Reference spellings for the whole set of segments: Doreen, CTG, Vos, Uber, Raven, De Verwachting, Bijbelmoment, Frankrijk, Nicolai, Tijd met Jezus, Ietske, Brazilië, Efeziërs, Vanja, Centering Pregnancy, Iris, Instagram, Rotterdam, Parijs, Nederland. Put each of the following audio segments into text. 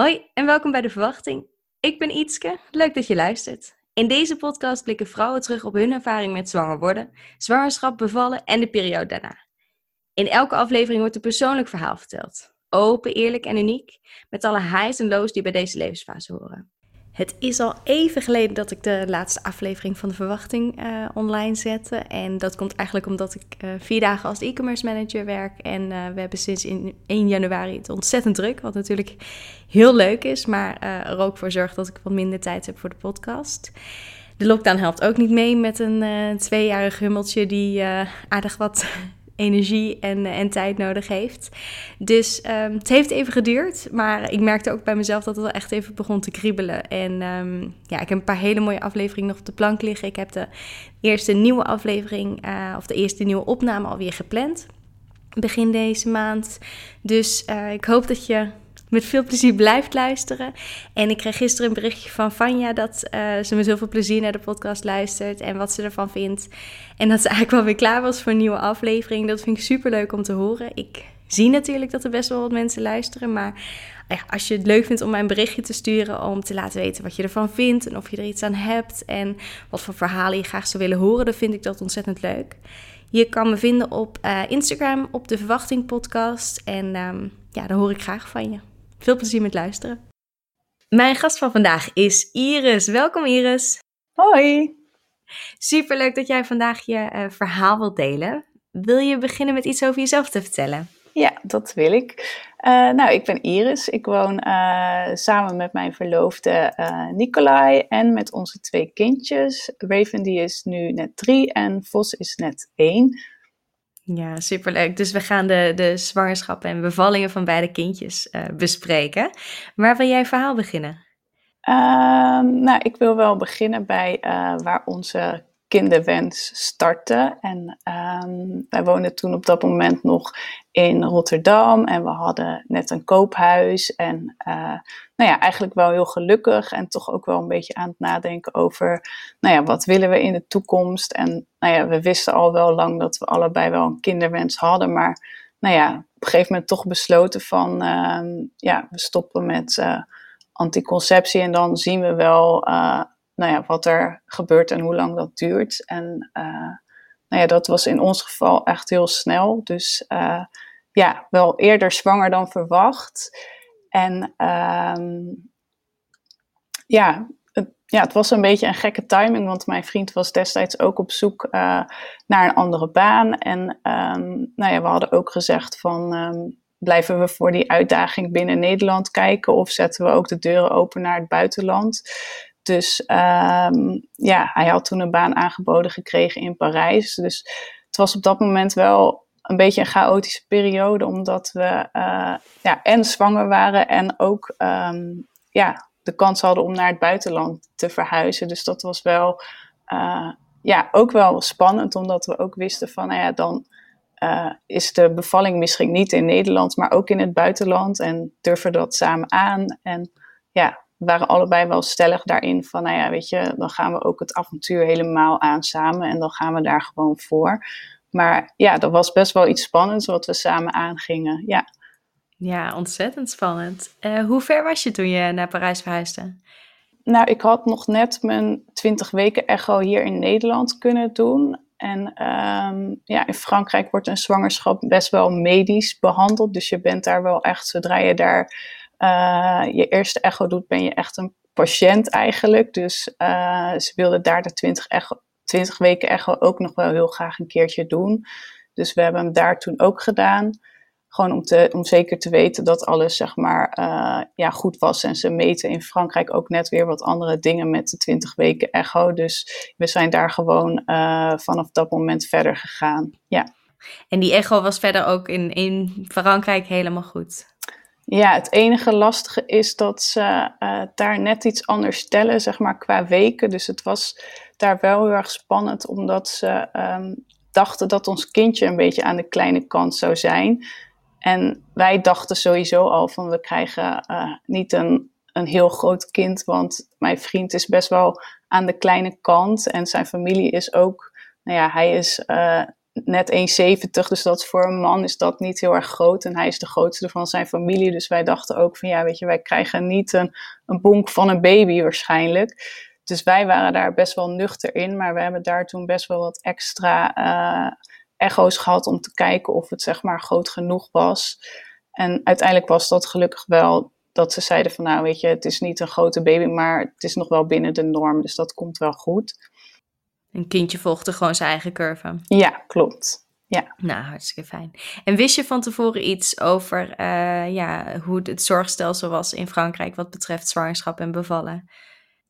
Hoi en welkom bij De Verwachting. Ik ben Ietske, leuk dat je luistert. In deze podcast blikken vrouwen terug op hun ervaring met zwanger worden, zwangerschap, bevallen en de periode daarna. In elke aflevering wordt een persoonlijk verhaal verteld. Open, eerlijk en uniek, met alle highs en lows die bij deze levensfase horen. Het is al even geleden dat ik de laatste aflevering van De Verwachting online zette. En dat komt eigenlijk omdat ik 4 dagen als e-commerce manager werk. En we hebben sinds 1 januari het ontzettend druk. Wat natuurlijk heel leuk is, maar er ook voor zorgt dat ik wat minder tijd heb voor de podcast. De lockdown helpt ook niet mee met een 2-jarig hummeltje die aardig wat energie en tijd nodig heeft. Dus het heeft even geduurd, maar ik merkte ook bij mezelf dat het wel echt even begon te kriebelen. En ik heb een paar hele mooie afleveringen nog op de plank liggen. Ik heb de eerste nieuwe aflevering, of de eerste nieuwe opname alweer gepland. Begin deze maand. Dus ik hoop dat je met veel plezier blijft luisteren. En ik kreeg gisteren een berichtje van Vanja dat ze met heel veel plezier naar de podcast luistert en wat ze ervan vindt. En dat ze eigenlijk wel weer klaar was voor een nieuwe aflevering. Dat vind ik super leuk om te horen. Ik zie natuurlijk dat er best wel wat mensen luisteren. Maar als je het leuk vindt om mij een berichtje te sturen om te laten weten wat je ervan vindt en of je er iets aan hebt en wat voor verhalen je graag zou willen horen, dan vind ik dat ontzettend leuk. Je kan me vinden op Instagram, op De Verwachting Podcast. En daar hoor ik graag van je. Veel plezier met luisteren. Mijn gast van vandaag is Iris. Welkom Iris. Hoi. Superleuk dat jij vandaag je verhaal wilt delen. Wil je beginnen met iets over jezelf te vertellen? Ja, dat wil ik. Ik ben Iris. Ik woon samen met mijn verloofde Nicolai en met onze 2 kindjes. Raven die is nu net 3 en Vos is net 1. Ja, superleuk. Dus we gaan de zwangerschappen en bevallingen van beide kindjes bespreken. Waar wil jij je verhaal beginnen? Ik wil wel beginnen bij waar onze kinderwens startte. En wij woonden toen op dat moment nog in Rotterdam en we hadden net een koophuis. En eigenlijk wel heel gelukkig en toch ook wel een beetje aan het nadenken over wat willen we in de toekomst. En we wisten al wel lang dat we allebei wel een kinderwens hadden, maar op een gegeven moment toch besloten van we stoppen met anticonceptie en dan zien we wel wat er gebeurt en hoe lang dat duurt. En dat was in ons geval echt heel snel. Dus wel eerder zwanger dan verwacht. En het was een beetje een gekke timing, want mijn vriend was destijds ook op zoek naar een andere baan. En we hadden ook gezegd van blijven we voor die uitdaging binnen Nederland kijken of zetten we ook de deuren open naar het buitenland? Dus hij had toen een baan aangeboden gekregen in Parijs. Dus het was op dat moment wel een beetje een chaotische periode, omdat we en zwanger waren en ook de kans hadden om naar het buitenland te verhuizen. Dus dat was wel ook wel spannend, omdat we ook wisten van dan is de bevalling misschien niet in Nederland, maar ook in het buitenland. En durven we dat samen aan? En we waren allebei wel stellig daarin van, dan gaan we ook het avontuur helemaal aan samen en dan gaan we daar gewoon voor. Maar dat was best wel iets spannends wat we samen aangingen, ja. Ja, ontzettend spannend. Hoe ver was je toen je naar Parijs verhuisde? Nou, ik had nog net mijn 20 weken echo hier in Nederland kunnen doen. En in Frankrijk wordt een zwangerschap best wel medisch behandeld. Dus je bent daar wel echt, zodra je daar je eerste echo doet, ben je echt een patiënt eigenlijk. Dus ze wilden daar de 20 weken echo ook nog wel heel graag een keertje doen. Dus we hebben hem daar toen ook gedaan. Gewoon om zeker te weten dat alles goed was. En ze meten in Frankrijk ook net weer wat andere dingen met de 20 weken echo. Dus we zijn daar gewoon vanaf dat moment verder gegaan. Ja. En die echo was verder ook in Frankrijk helemaal goed? Ja, het enige lastige is dat ze daar net iets anders stellen, qua weken. Dus het was daar wel heel erg spannend, omdat ze dachten dat ons kindje een beetje aan de kleine kant zou zijn. En wij dachten sowieso al van, we krijgen niet een heel groot kind, want mijn vriend is best wel aan de kleine kant. En zijn familie is ook, hij is net 1,70, dus dat voor een man is dat niet heel erg groot. En hij is de grootste van zijn familie, dus wij dachten ook van ja, weet je, wij krijgen niet een bonk van een baby waarschijnlijk. Dus wij waren daar best wel nuchter in, maar we hebben daar toen best wel wat extra echo's gehad om te kijken of het zeg maar groot genoeg was. En uiteindelijk was dat gelukkig wel dat ze zeiden van nou weet je, het is niet een grote baby, maar het is nog wel binnen de norm, dus dat komt wel goed. Een kindje volgde gewoon zijn eigen curve. Ja, klopt. Ja. Nou, hartstikke fijn. En wist je van tevoren iets over hoe het zorgstelsel was in Frankrijk wat betreft zwangerschap en bevallen?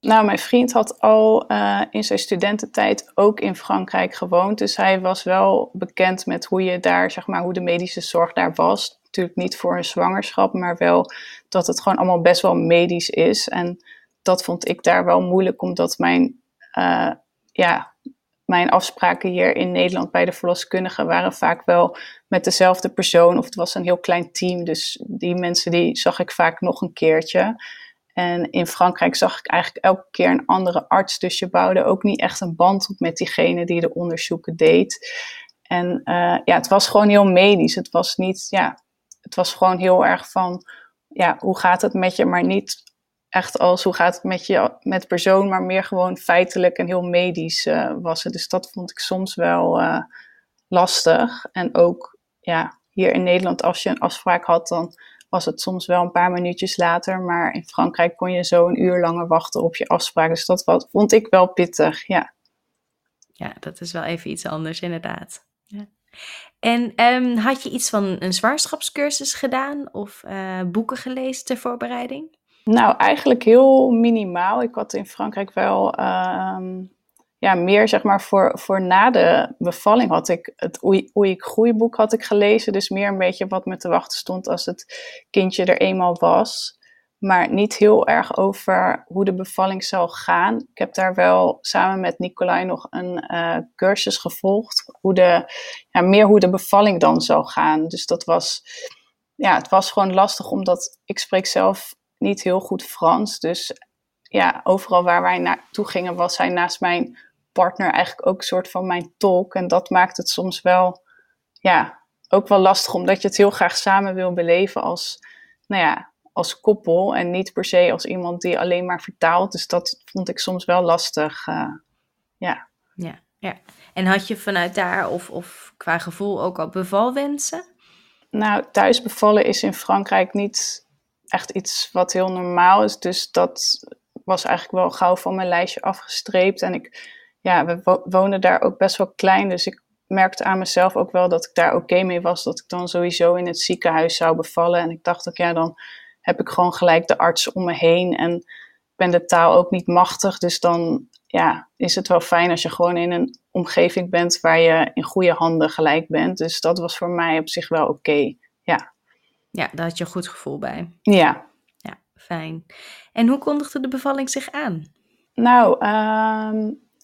Nou, mijn vriend had al in zijn studententijd ook in Frankrijk gewoond. Dus hij was wel bekend met hoe je daar, zeg maar, hoe de medische zorg daar was. Natuurlijk niet voor een zwangerschap, maar wel dat het gewoon allemaal best wel medisch is. En dat vond ik daar wel moeilijk, omdat mijn afspraken hier in Nederland bij de verloskundigen waren vaak wel met dezelfde persoon. Of het was een heel klein team, dus die mensen die zag ik vaak nog een keertje. En in Frankrijk zag ik eigenlijk elke keer een andere arts. Dus je bouwde ook niet echt een band op met diegene die de onderzoeken deed. En het was gewoon heel medisch. Het was niet, het was gewoon heel erg van, hoe gaat het met je? Maar niet echt als hoe gaat het met je, met persoon, maar meer gewoon feitelijk en heel medisch was het. Dus dat vond ik soms wel lastig. En ook, hier in Nederland, als je een afspraak had, dan was het soms wel een paar minuutjes later, maar in Frankrijk kon je zo een uur langer wachten op je afspraak. Dus dat vond ik wel pittig, ja. Ja, dat is wel even iets anders inderdaad. Ja. En had je iets van een zwangerschapscursus gedaan of boeken gelezen ter voorbereiding? Nou, eigenlijk heel minimaal. Ik had in Frankrijk wel meer zeg maar voor na de bevalling had ik het Oei, ik groeiboek had ik gelezen. Dus meer een beetje wat me te wachten stond als het kindje er eenmaal was. Maar niet heel erg over hoe de bevalling zou gaan. Ik heb daar wel samen met Nicolai nog een cursus gevolgd. Hoe de bevalling dan zou gaan. Dus dat was, het was gewoon lastig omdat ik spreek zelf niet heel goed Frans. Dus overal waar wij naartoe gingen was hij naast mijn partner eigenlijk ook een soort van mijn tolk. En dat maakt het soms wel, ook wel lastig, omdat je het heel graag samen wil beleven als koppel en niet per se als iemand die alleen maar vertaalt. Dus dat vond ik soms wel lastig, Ja. En had je vanuit daar of qua gevoel ook al bevalwensen? Nou, thuis bevallen is in Frankrijk niet echt iets wat heel normaal is. Dus dat was eigenlijk wel gauw van mijn lijstje afgestreept. En we woonden daar ook best wel klein. Dus ik merkte aan mezelf ook wel dat ik daar oké mee was. Dat ik dan sowieso in het ziekenhuis zou bevallen. En ik dacht ook, dan heb ik gewoon gelijk de arts om me heen. En ik ben de taal ook niet machtig. Dus dan is het wel fijn als je gewoon in een omgeving bent waar je in goede handen gelijk bent. Dus dat was voor mij op zich wel oké. Ja. Ja, daar had je een goed gevoel bij. Ja. Ja, fijn. En hoe kondigde de bevalling zich aan? Nou,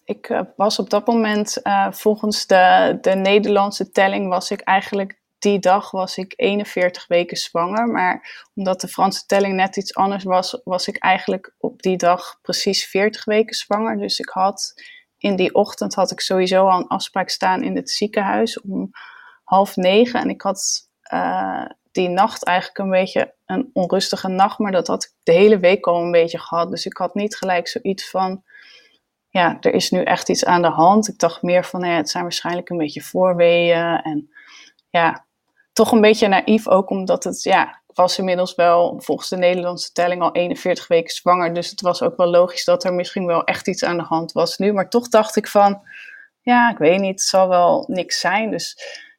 ik was op dat moment, volgens de Nederlandse telling, was ik eigenlijk die dag was ik 41 weken zwanger. Maar omdat de Franse telling net iets anders was, was ik eigenlijk op die dag precies 40 weken zwanger. Dus ik had in die ochtend sowieso al een afspraak staan in het ziekenhuis om 8:30. En ik had die nacht eigenlijk een beetje een onrustige nacht, maar dat had ik de hele week al een beetje gehad. Dus ik had niet gelijk zoiets van, er is nu echt iets aan de hand. Ik dacht meer van, het zijn waarschijnlijk een beetje voorweeën. En toch een beetje naïef ook, omdat het, ik was inmiddels wel volgens de Nederlandse telling al 41 weken zwanger. Dus het was ook wel logisch dat er misschien wel echt iets aan de hand was nu. Maar toch dacht ik van, ik weet niet, het zal wel niks zijn. Dus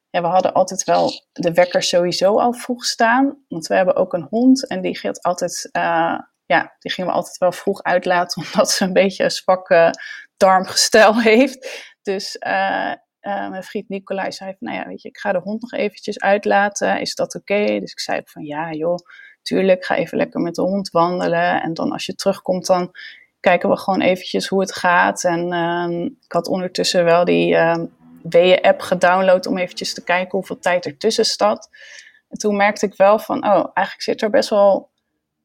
we hadden altijd wel de wekker sowieso al vroeg staan. Want we hebben ook een hond. En die gaat altijd, die gingen we altijd wel vroeg uitlaten. Omdat ze een beetje een zwak darmgestel heeft. Dus mijn vriend Nicolai zei van, ik ga de hond nog eventjes uitlaten. Is dat oké? Dus ik zei van, tuurlijk. Ga even lekker met de hond wandelen. En dan als je terugkomt, dan kijken we gewoon eventjes hoe het gaat. En ik had ondertussen wel die weeën-app gedownload om eventjes te kijken hoeveel tijd ertussen zat. En toen merkte ik wel van, eigenlijk zit er best wel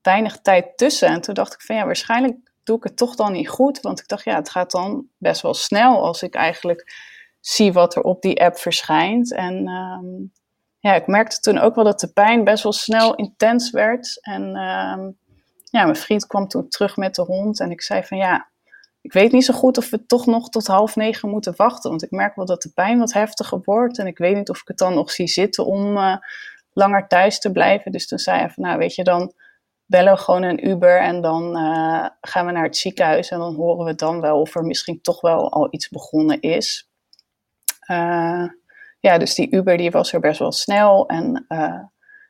weinig tijd tussen. En toen dacht ik van, waarschijnlijk doe ik het toch dan niet goed. Want ik dacht, het gaat dan best wel snel als ik eigenlijk zie wat er op die app verschijnt. En ja, ik merkte toen ook wel dat de pijn best wel snel intens werd. En ja, mijn vriend kwam toen terug met de hond en ik zei van ja, ik weet niet zo goed of we toch nog tot 8:30 moeten wachten. Want ik merk wel dat de pijn wat heftiger wordt. En ik weet niet of ik het dan nog zie zitten om langer thuis te blijven. Dus toen zei hij van nou weet je, dan bellen we gewoon een Uber en dan gaan we naar het ziekenhuis. En dan horen we dan wel of er misschien toch wel al iets begonnen is. Ja, dus die Uber die was er best wel snel. En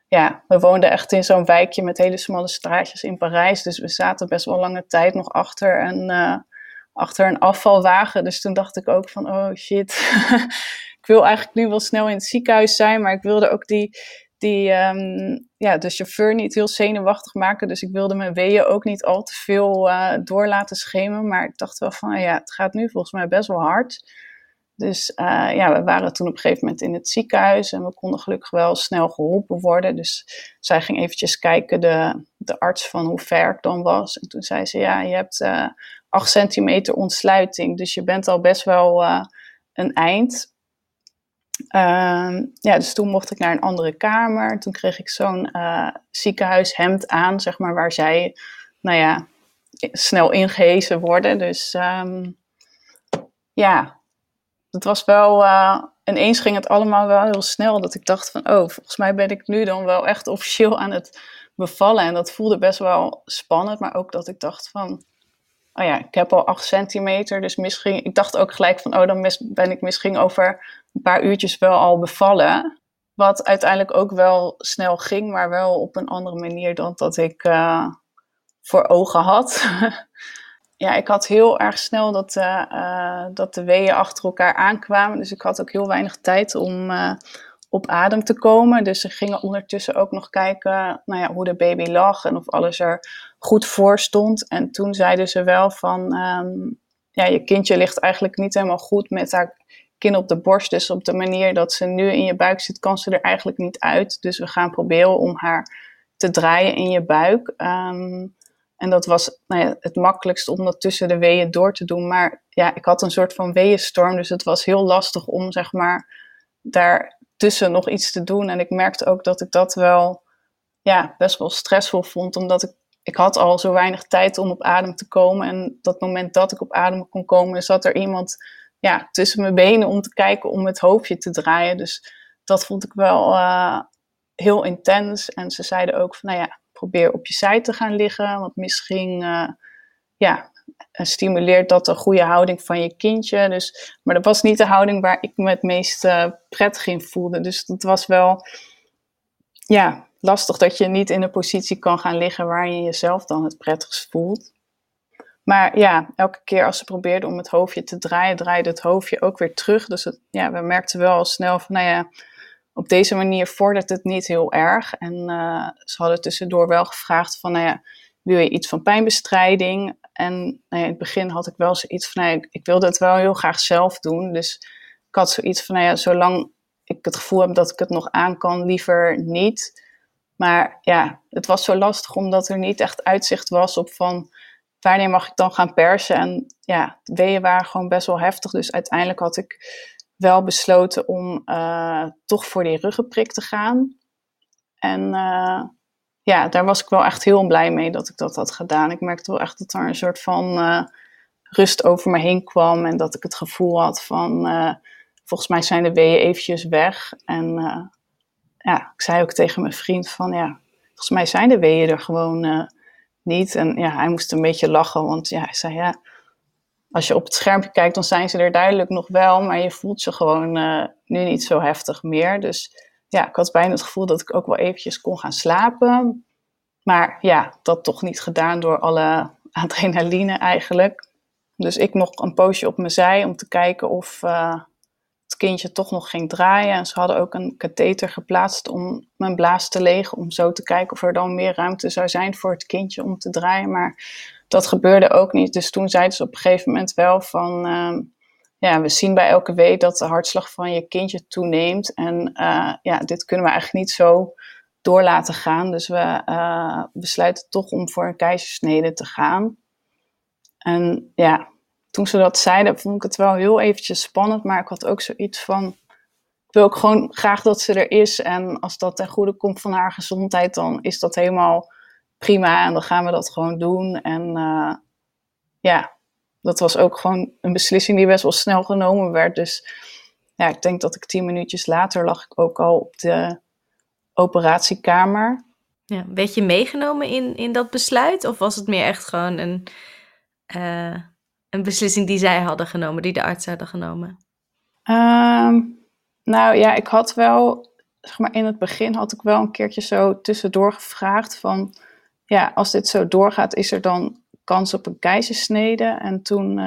ja, we woonden echt in zo'n wijkje met hele smalle straatjes in Parijs. Dus we zaten best wel lange tijd nog achter een afvalwagen. Dus toen dacht ik ook van, oh shit, ik wil eigenlijk nu wel snel in het ziekenhuis zijn. Maar ik wilde ook de chauffeur niet heel zenuwachtig maken. Dus ik wilde mijn weeën ook niet al te veel door laten schemen. Maar ik dacht wel van, ja, het gaat nu volgens mij best wel hard. Dus ja, we waren toen op een gegeven moment in het ziekenhuis en we konden gelukkig wel snel geholpen worden. Dus zij ging eventjes kijken, de arts, van hoe ver ik dan was. En toen zei ze, ja, je hebt 8 centimeter ontsluiting, dus je bent al best wel een eind. Ja, dus toen mocht ik naar een andere kamer. Toen kreeg ik zo'n ziekenhuishemd aan, zeg maar, waar zij, nou ja, snel ingehezen worden. Dus ja... Het was wel, ineens ging het allemaal wel heel snel, dat ik dacht van, oh, volgens mij ben ik nu dan wel echt officieel aan het bevallen. En dat voelde best wel spannend, maar ook dat ik dacht van, oh ja, ik heb al 8 centimeter, dus misschien, ik dacht ook gelijk van, oh, dan ben ik misschien over een paar uurtjes wel al bevallen. Wat uiteindelijk ook wel snel ging, maar wel op een andere manier dan dat ik voor ogen had. Ja, ik had heel erg snel dat de weeën achter elkaar aankwamen. Dus ik had ook heel weinig tijd om op adem te komen. Dus ze gingen ondertussen ook nog kijken, nou ja, hoe de baby lag en of alles er goed voor stond. En toen zeiden ze wel van, ja, je kindje ligt eigenlijk niet helemaal goed met haar kin op de borst. Dus op de manier dat ze nu in je buik zit, kan ze er eigenlijk niet uit. Dus we gaan proberen om haar te draaien in je buik. En dat was, nou ja, het makkelijkste om dat tussen de weeën door te doen. Maar ja, ik had een soort van weeënstorm. Dus het was heel lastig om, zeg maar, daartussen nog iets te doen. En ik merkte ook dat ik dat wel, ja, best wel stressvol vond. Omdat ik had al zo weinig tijd om op adem te komen. En dat moment dat ik op adem kon komen, zat er iemand, ja, tussen mijn benen om te kijken om het hoofdje te draaien. Dus dat vond ik wel heel intens. En ze zeiden ook van, nou ja, probeer op je zij te gaan liggen, want misschien ja, stimuleert dat een goede houding van je kindje. Dus, maar dat was niet de houding waar ik me het meest prettig in voelde. Dus het was wel, ja, lastig dat je niet in een positie kan gaan liggen waar je jezelf dan het prettigst voelt. Maar ja, elke keer als ze probeerden om het hoofdje te draaien, draaide het hoofdje ook weer terug. Dus het, ja, we merkten wel al snel van, nou ja, op deze manier vordert het niet heel erg. En ze hadden tussendoor wel gevraagd van, nou ja, wil je iets van pijnbestrijding? En nou ja, in het begin had ik wel zoiets van, nou ja, ik wilde het wel heel graag zelf doen. Dus ik had zoiets van, nou ja, zolang ik het gevoel heb dat ik het nog aan kan, liever niet. Maar ja, het was zo lastig omdat er niet echt uitzicht was op van, wanneer mag ik dan gaan persen? En ja, de weeën waren gewoon best wel heftig. Dus uiteindelijk had ik wel besloten om toch voor die ruggenprik te gaan. En ja, daar was ik wel echt heel blij mee dat ik dat had gedaan. Ik merkte wel echt dat er een soort van rust over me heen kwam. En dat ik het gevoel had van, volgens mij zijn de weeën eventjes weg. En ja, ik zei ook tegen mijn vriend van, ja, volgens mij zijn de weeën er gewoon niet. En ja, hij moest een beetje lachen, want ja, hij zei ja, als je op het schermpje kijkt, dan zijn ze er duidelijk nog wel, maar je voelt ze gewoon nu niet zo heftig meer. Dus ja, ik had bijna het gevoel dat ik ook wel eventjes kon gaan slapen. Maar ja, dat toch niet gedaan door alle adrenaline eigenlijk. Dus ik nog een poosje op mijn zij om te kijken of het kindje toch nog ging draaien. En ze hadden ook een katheter geplaatst om mijn blaas te legen, om zo te kijken of er dan meer ruimte zou zijn voor het kindje om te draaien. Maar dat gebeurde ook niet. Dus toen zeiden ze op een gegeven moment wel van, ja, we zien bij elke wee dat de hartslag van je kindje toeneemt. En ja, dit kunnen we eigenlijk niet zo door laten gaan. Dus we besluiten toch om voor een keizersnede te gaan. En ja, toen ze dat zeiden, vond ik het wel heel eventjes spannend. Maar ik had ook zoiets van, wil ik gewoon graag dat ze er is. En als dat ten goede komt van haar gezondheid, dan is dat helemaal prima. En dan gaan we dat gewoon doen. En ja, dat was ook gewoon een beslissing die best wel snel genomen werd. Dus ja, ik denk dat ik 10 minuutjes later lag ik ook al op de operatiekamer. Ja, werd je meegenomen in dat besluit? Of was het meer echt gewoon een beslissing die zij hadden genomen, die de arts hadden genomen? Nou ja, ik had wel, zeg maar, in het begin had ik wel een keertje zo tussendoor gevraagd van, ja, als dit zo doorgaat, is er dan kans op een keizersnede? En toen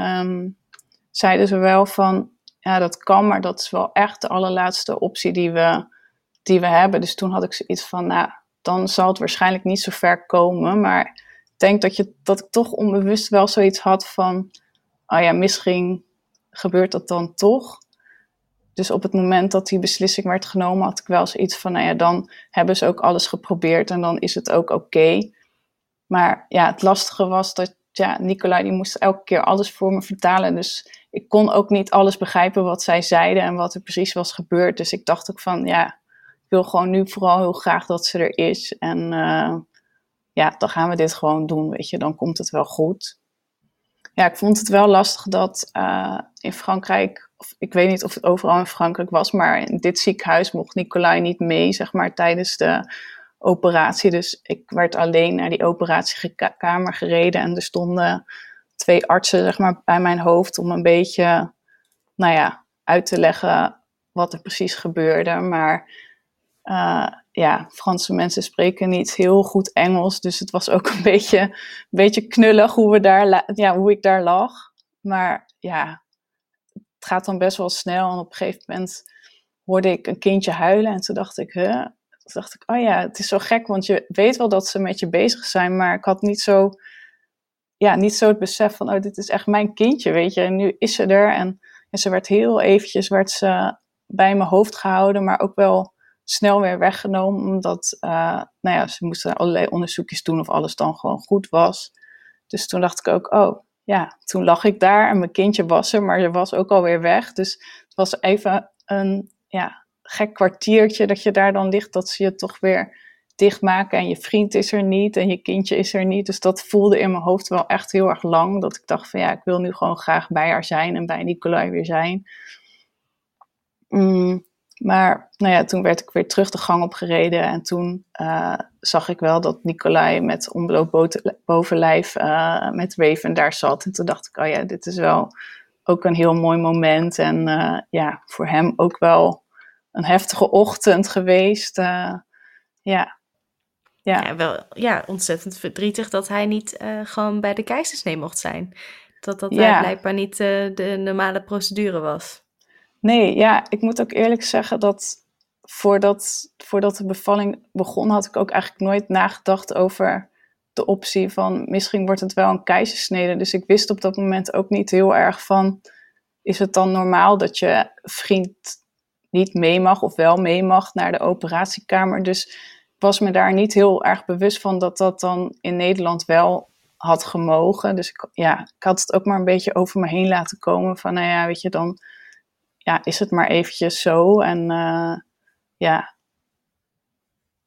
zeiden ze wel van, ja, dat kan, maar dat is wel echt de allerlaatste optie die we hebben. Dus toen had ik zoiets van, nou, dan zal het waarschijnlijk niet zo ver komen. Maar ik denk dat ik toch onbewust wel zoiets had van, oh ja, misschien gebeurt dat dan toch. Dus op het moment dat die beslissing werd genomen, had ik wel zoiets van, nou ja, dan hebben ze ook alles geprobeerd en dan is het ook oké. Maar ja, het lastige was dat, ja, Nicolai die moest elke keer alles voor me vertalen. Dus ik kon ook niet alles begrijpen wat zij zeiden en wat er precies was gebeurd. Dus ik dacht ook van, ja, ik wil gewoon nu vooral heel graag dat ze er is. En ja, dan gaan we dit gewoon doen, weet je, dan komt het wel goed. Ja, ik vond het wel lastig dat in Frankrijk, of ik weet niet of het overal in Frankrijk was, maar in dit ziekenhuis mocht Nicolai niet mee, zeg maar, tijdens de operatie. Dus ik werd alleen naar die operatiekamer gereden en er stonden 2 artsen, zeg maar, bij mijn hoofd om een beetje, nou ja, uit te leggen wat er precies gebeurde. Maar ja, Franse mensen spreken niet heel goed Engels, dus het was ook een beetje knullig hoe ik daar lag. Maar ja, het gaat dan best wel snel en op een gegeven moment hoorde ik een kindje huilen en toen dacht ik, huh? Toen dacht ik, oh ja, het is zo gek, want je weet wel dat ze met je bezig zijn, maar ik had niet zo het besef van, oh, dit is echt mijn kindje, weet je. En nu is ze er en ze werd heel eventjes bij mijn hoofd gehouden, maar ook wel snel weer weggenomen, omdat nou ja, ze moesten allerlei onderzoekjes doen of alles dan gewoon goed was. Dus toen dacht ik ook, oh ja, toen lag ik daar en mijn kindje was er, maar ze was ook alweer weg. Dus het was even een, ja, gek kwartiertje dat je daar dan ligt, dat ze je toch weer dichtmaken en je vriend is er niet en je kindje is er niet. Dus dat voelde in mijn hoofd wel echt heel erg lang, dat ik dacht van, ja, ik wil nu gewoon graag bij haar zijn en bij Nicolai weer zijn. Maar nou ja, toen werd ik weer terug de gang opgereden en toen zag ik wel dat Nicolai met onbloot bovenlijf met Raven daar zat. En toen dacht ik, oh ja, dit is wel ook een heel mooi moment en ja, voor hem ook wel een heftige ochtend geweest. Ja, wel, ja, ontzettend verdrietig dat hij niet gewoon bij de keizersnee mocht zijn. Dat blijkbaar niet de normale procedure was. Nee, ja, ik moet ook eerlijk zeggen dat voordat de bevalling begon, had ik ook eigenlijk nooit nagedacht over de optie van, misschien wordt het wel een keizersnede. Dus ik wist op dat moment ook niet heel erg van, is het dan normaal dat je vriend niet mee mag of wel mee mag naar de operatiekamer. Dus ik was me daar niet heel erg bewust van dat dan in Nederland wel had gemogen. Dus ik had het ook maar een beetje over me heen laten komen van, nou ja, weet je, dan ja, is het maar eventjes zo. En ja,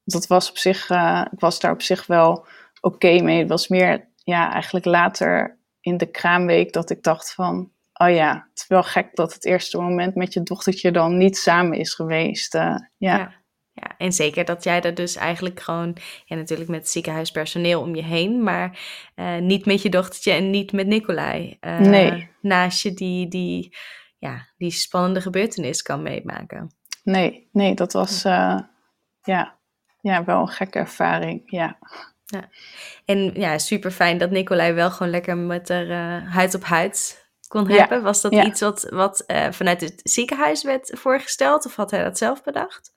dat was op zich, ik was daar op zich wel oké mee. Het was meer, ja, eigenlijk later in de kraamweek dat ik dacht van, oh ja, het is wel gek dat het eerste moment met je dochtertje dan niet samen is geweest. Ja, en zeker dat jij daar dus eigenlijk gewoon, ja, natuurlijk met ziekenhuispersoneel om je heen, maar niet met je dochtertje en niet met Nicolai. Nee. Naast je die spannende gebeurtenis kan meemaken. Nee, dat was wel een gekke ervaring, ja. Ja. En ja, super fijn dat Nicolai wel gewoon lekker met haar huid op huid kon hebben. Ja, was dat iets wat vanuit het ziekenhuis werd voorgesteld? Of had hij dat zelf bedacht?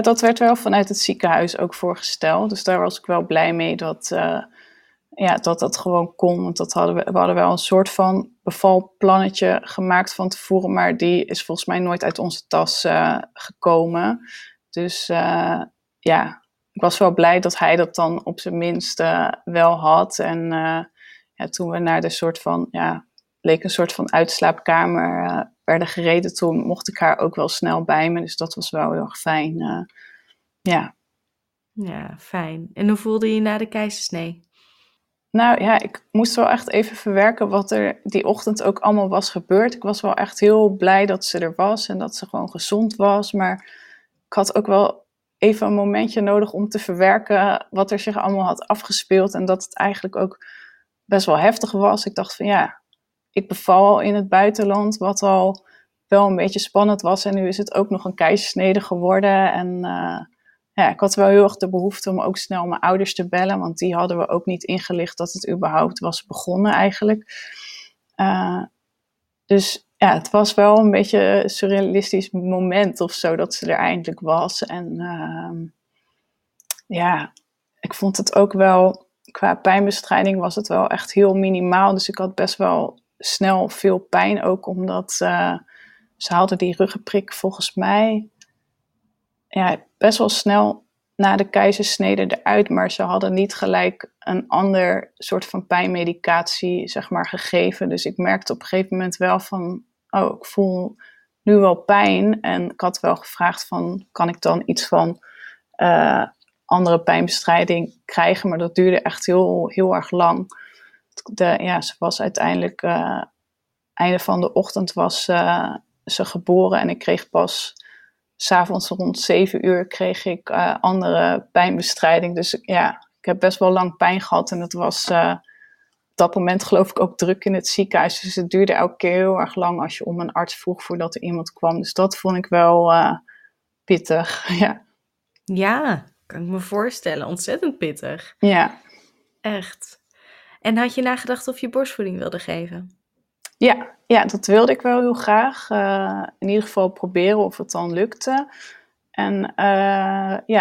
Dat werd wel vanuit het ziekenhuis ook voorgesteld. Dus daar was ik wel blij mee dat gewoon kon. Want dat we hadden wel een soort van bevalplannetje gemaakt van tevoren. Maar die is volgens mij nooit uit onze tas gekomen. Dus ja, ik was wel blij dat hij dat dan op zijn minst wel had. En ja, toen we naar de soort van, ja, leek een soort van uitslaapkamer werden gereden. Toen mocht ik haar ook wel snel bij me. Dus dat was wel heel erg fijn. Ja, fijn. En hoe voelde je na de keizersnee? Nou ja, ik moest wel echt even verwerken wat er die ochtend ook allemaal was gebeurd. Ik was wel echt heel blij dat ze er was en dat ze gewoon gezond was. Maar ik had ook wel even een momentje nodig om te verwerken wat er zich allemaal had afgespeeld. En dat het eigenlijk ook best wel heftig was. Ik dacht van ja, ik beval al in het buitenland, wat al wel een beetje spannend was. En nu is het ook nog een keizersnede geworden. En ik had wel heel erg de behoefte om ook snel mijn ouders te bellen. Want die hadden we ook niet ingelicht dat het überhaupt was begonnen eigenlijk. Dus ja, het was wel een beetje een surrealistisch moment of zo dat ze er eindelijk was. En ik vond het ook wel, qua pijnbestrijding was het wel echt heel minimaal. Dus ik had best wel snel veel pijn ook, omdat ze hadden die ruggenprik volgens mij best wel snel na de keizersnede eruit. Maar ze hadden niet gelijk een ander soort van pijnmedicatie, zeg maar, gegeven. Dus ik merkte op een gegeven moment wel van, oh, ik voel nu wel pijn. En ik had wel gevraagd van, kan ik dan iets van andere pijnbestrijding krijgen? Maar dat duurde echt heel, heel erg lang. Ze was uiteindelijk, einde van de ochtend was ze geboren. En ik kreeg pas 's avonds rond 7 uur kreeg ik andere pijnbestrijding. Dus ja, ik heb best wel lang pijn gehad. En dat was op dat moment geloof ik ook druk in het ziekenhuis. Dus het duurde elke keer heel erg lang als je om een arts vroeg voordat er iemand kwam. Dus dat vond ik wel pittig. Ja, kan ik me voorstellen. Ontzettend pittig. Ja. Echt. En had je nagedacht of je borstvoeding wilde geven? Ja, dat wilde ik wel heel graag. In ieder geval proberen of het dan lukte. En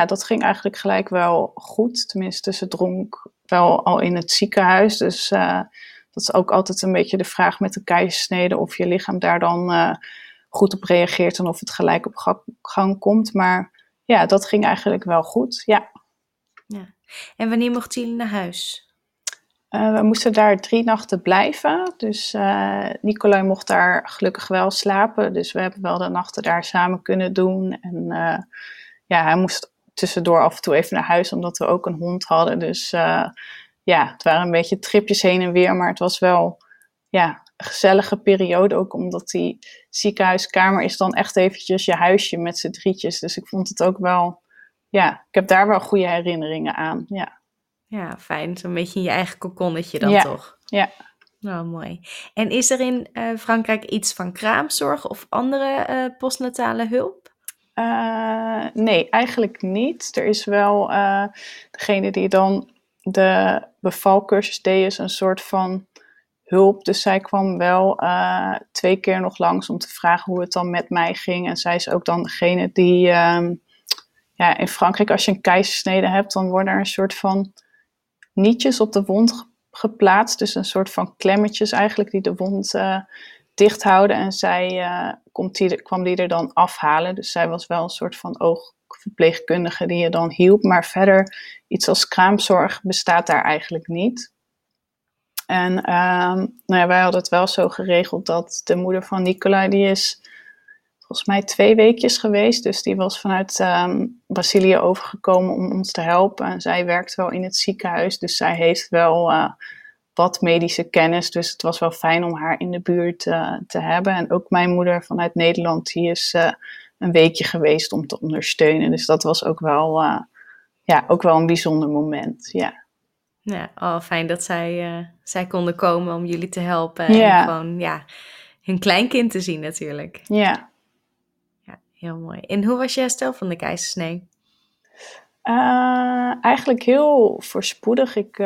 dat ging eigenlijk gelijk wel goed. Tenminste, ze dronk wel al in het ziekenhuis. Dus dat is ook altijd een beetje de vraag met de keizersnede, of je lichaam daar dan goed op reageert en of het gelijk op gang komt. Maar ja, dat ging eigenlijk wel goed. Ja. En wanneer mochten jullie naar huis? We moesten daar 3 nachten blijven, dus Nicolai mocht daar gelukkig wel slapen. Dus we hebben wel de nachten daar samen kunnen doen. En hij moest tussendoor af en toe even naar huis, omdat we ook een hond hadden. Dus het waren een beetje tripjes heen en weer, maar het was wel een gezellige periode. Ook omdat die ziekenhuiskamer is dan echt eventjes je huisje met z'n drietjes. Dus ik vond het ook wel, ik heb daar wel goede herinneringen aan, Ja, fijn. Zo'n beetje in je eigen kokonnetje dan toch? Ja. Nou, mooi. En is er in Frankrijk iets van kraamzorg of andere postnatale hulp? Nee, eigenlijk niet. Er is wel degene die dan de bevalcursus deed, is een soort van hulp. Dus zij kwam wel 2 keer nog langs om te vragen hoe het dan met mij ging. En zij is ook dan degene die... in Frankrijk, als je een keizersnede hebt, dan worden er een soort van nietjes op de wond geplaatst. Dus een soort van klemmetjes eigenlijk die de wond dicht houden. En zij kwam die er dan afhalen. Dus zij was wel een soort van oogverpleegkundige die je dan hielp. Maar verder, iets als kraamzorg bestaat daar eigenlijk niet. En wij hadden het wel zo geregeld dat de moeder van Nicolai, die is volgens mij 2 weekjes geweest. Dus die was vanuit Brazilië overgekomen om ons te helpen. En zij werkt wel in het ziekenhuis. Dus zij heeft wel wat medische kennis. Dus het was wel fijn om haar in de buurt te hebben. En ook mijn moeder vanuit Nederland, die is een weekje geweest om te ondersteunen. Dus dat was ook wel, ook wel een bijzonder moment. Ja. Ja, fijn dat zij konden komen om jullie te helpen. En gewoon hun kleinkind te zien natuurlijk. Ja. Heel mooi. En hoe was je herstel van de keizersnee? Eigenlijk heel voorspoedig. Ik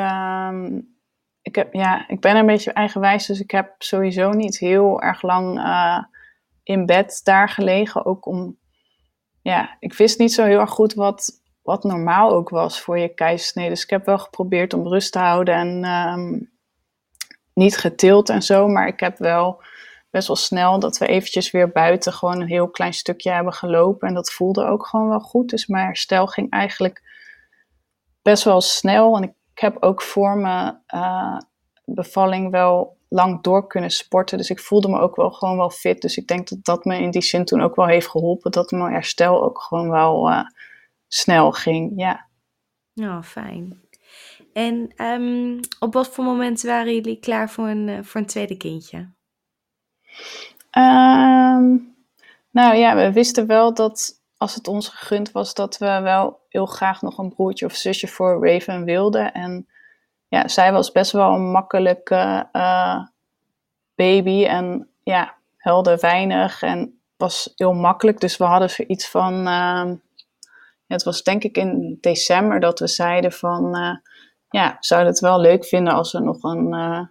ben een beetje eigenwijs, dus ik heb sowieso niet heel erg lang in bed daar gelegen. Ook om, ik wist niet zo heel erg goed wat normaal ook was voor je keizersnee. Dus ik heb wel geprobeerd om rust te houden en niet getild en zo, maar ik heb wel best wel snel dat we eventjes weer buiten gewoon een heel klein stukje hebben gelopen. En dat voelde ook gewoon wel goed. Dus mijn herstel ging eigenlijk best wel snel. En ik heb ook voor mijn bevalling wel lang door kunnen sporten. Dus ik voelde me ook wel gewoon wel fit. Dus ik denk dat dat me in die zin toen ook wel heeft geholpen. Dat mijn herstel ook gewoon wel snel ging. Ja. Oh, fijn. En op wat voor moment waren jullie klaar voor een tweede kindje? Nou ja, we wisten wel dat als het ons gegund was, dat we wel heel graag nog een broertje of zusje voor Raven wilden. En ja, zij was best wel een makkelijke baby en ja, huilde weinig en was heel makkelijk. Dus we hadden zoiets van, het was denk ik in december dat we zeiden van, ja, zouden het wel leuk vinden als er nog een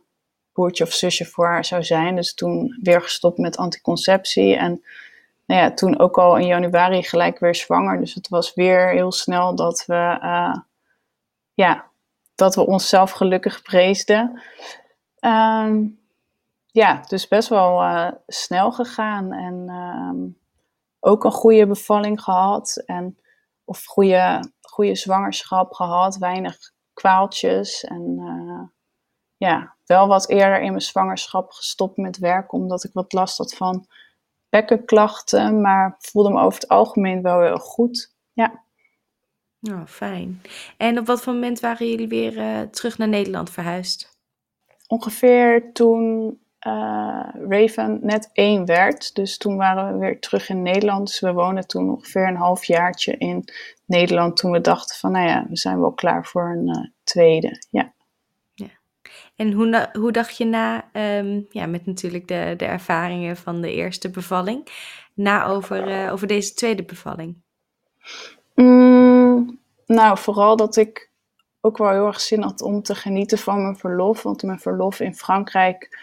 broertje of zusje voor haar zou zijn. Dus toen weer gestopt met anticonceptie en nou ja, toen ook al in januari gelijk weer zwanger. Dus het was weer heel snel dat we, dat we onszelf gelukkig preesden. Dus best wel snel gegaan. En ook een goede bevalling gehad. Of goede zwangerschap gehad. Weinig kwaaltjes. En wel wat eerder in mijn zwangerschap gestopt met werk. Omdat ik wat last had van bekkenklachten. Maar voelde me over het algemeen wel heel goed. Ja. Oh, fijn. En op wat voor moment waren jullie weer terug naar Nederland verhuisd? Ongeveer toen Raven net 1 werd. Dus toen waren we weer terug in Nederland. Dus we woonden toen ongeveer een halfjaartje in Nederland. Toen we dachten van, nou ja, we zijn wel klaar voor een tweede. Ja. Ja. En hoe dacht je na, met natuurlijk de ervaringen van de eerste bevalling, na over deze tweede bevalling? Nou, vooral dat ik ook wel heel erg zin had om te genieten van mijn verlof. Want mijn verlof in Frankrijk,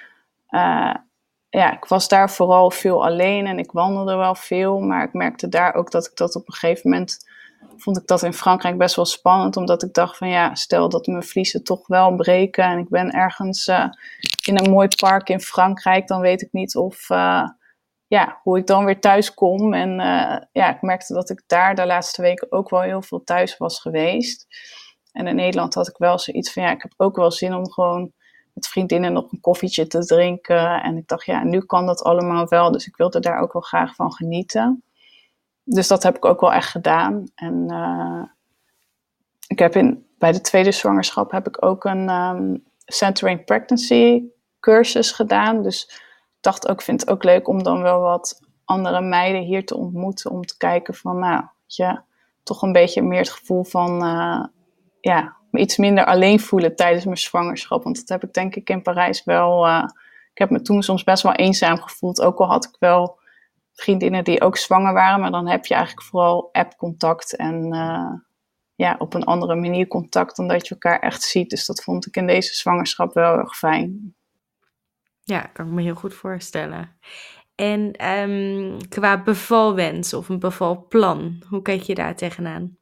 ik was daar vooral veel alleen en ik wandelde wel veel. Maar ik merkte daar ook dat ik dat op een gegeven moment, vond ik dat in Frankrijk best wel spannend. Omdat ik dacht van ja, stel dat mijn vliezen toch wel breken en ik ben ergens in een mooi park in Frankrijk. Dan weet ik niet of... hoe ik dan weer thuis kom. En ik merkte dat ik daar de laatste weken ook wel heel veel thuis was geweest. En in Nederland had ik wel zoiets van, ja, ik heb ook wel zin om gewoon met vriendinnen nog een koffietje te drinken. En ik dacht, ja, nu kan dat allemaal wel. Dus ik wilde daar ook wel graag van genieten. Dus dat heb ik ook wel echt gedaan. En ik heb bij de tweede zwangerschap heb ik ook een Centering Pregnancy cursus gedaan. Dus ik dacht ook, vind het ook leuk om dan wel wat andere meiden hier te ontmoeten. Om te kijken van, nou, ja, toch een beetje meer het gevoel van, me iets minder alleen voelen tijdens mijn zwangerschap. Want dat heb ik denk ik in Parijs wel, ik heb me toen soms best wel eenzaam gevoeld. Ook al had ik wel vriendinnen die ook zwanger waren. Maar dan heb je eigenlijk vooral app-contact en op een andere manier contact. Dan dat je elkaar echt ziet. Dus dat vond ik in deze zwangerschap wel heel erg fijn. Ja, kan ik me heel goed voorstellen. En qua bevalwens of een bevalplan, hoe kijk je daar tegenaan?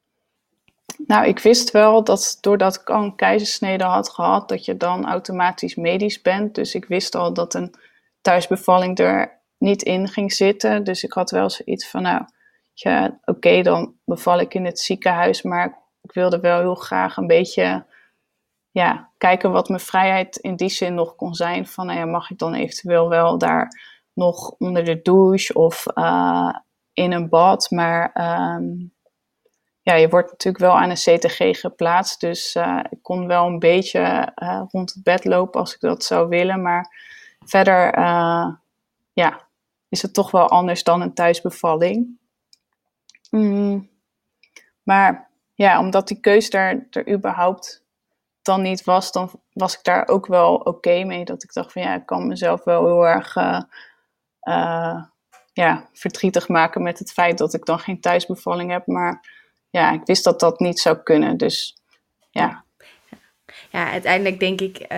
Nou, ik wist wel dat doordat ik al een keizersnede had gehad, dat je dan automatisch medisch bent. Dus ik wist al dat een thuisbevalling er niet in ging zitten. Dus ik had wel zoiets van, nou, ja, oké, dan beval ik in het ziekenhuis. Maar ik wilde wel heel graag een beetje... Ja, kijken wat mijn vrijheid in die zin nog kon zijn. Van, nou ja, mag ik dan eventueel wel daar nog onder de douche of in een bad. Maar je wordt natuurlijk wel aan een CTG geplaatst. Dus ik kon wel een beetje rond het bed lopen als ik dat zou willen. Maar verder is het toch wel anders dan een thuisbevalling. Maar ja, omdat die keus er überhaupt... dan niet was, dan was ik daar ook wel oké mee. Dat ik dacht van ja, ik kan mezelf wel heel erg verdrietig maken met het feit dat ik dan geen thuisbevalling heb. Maar ja, ik wist dat dat niet zou kunnen. Dus ja. Ja, uiteindelijk denk ik,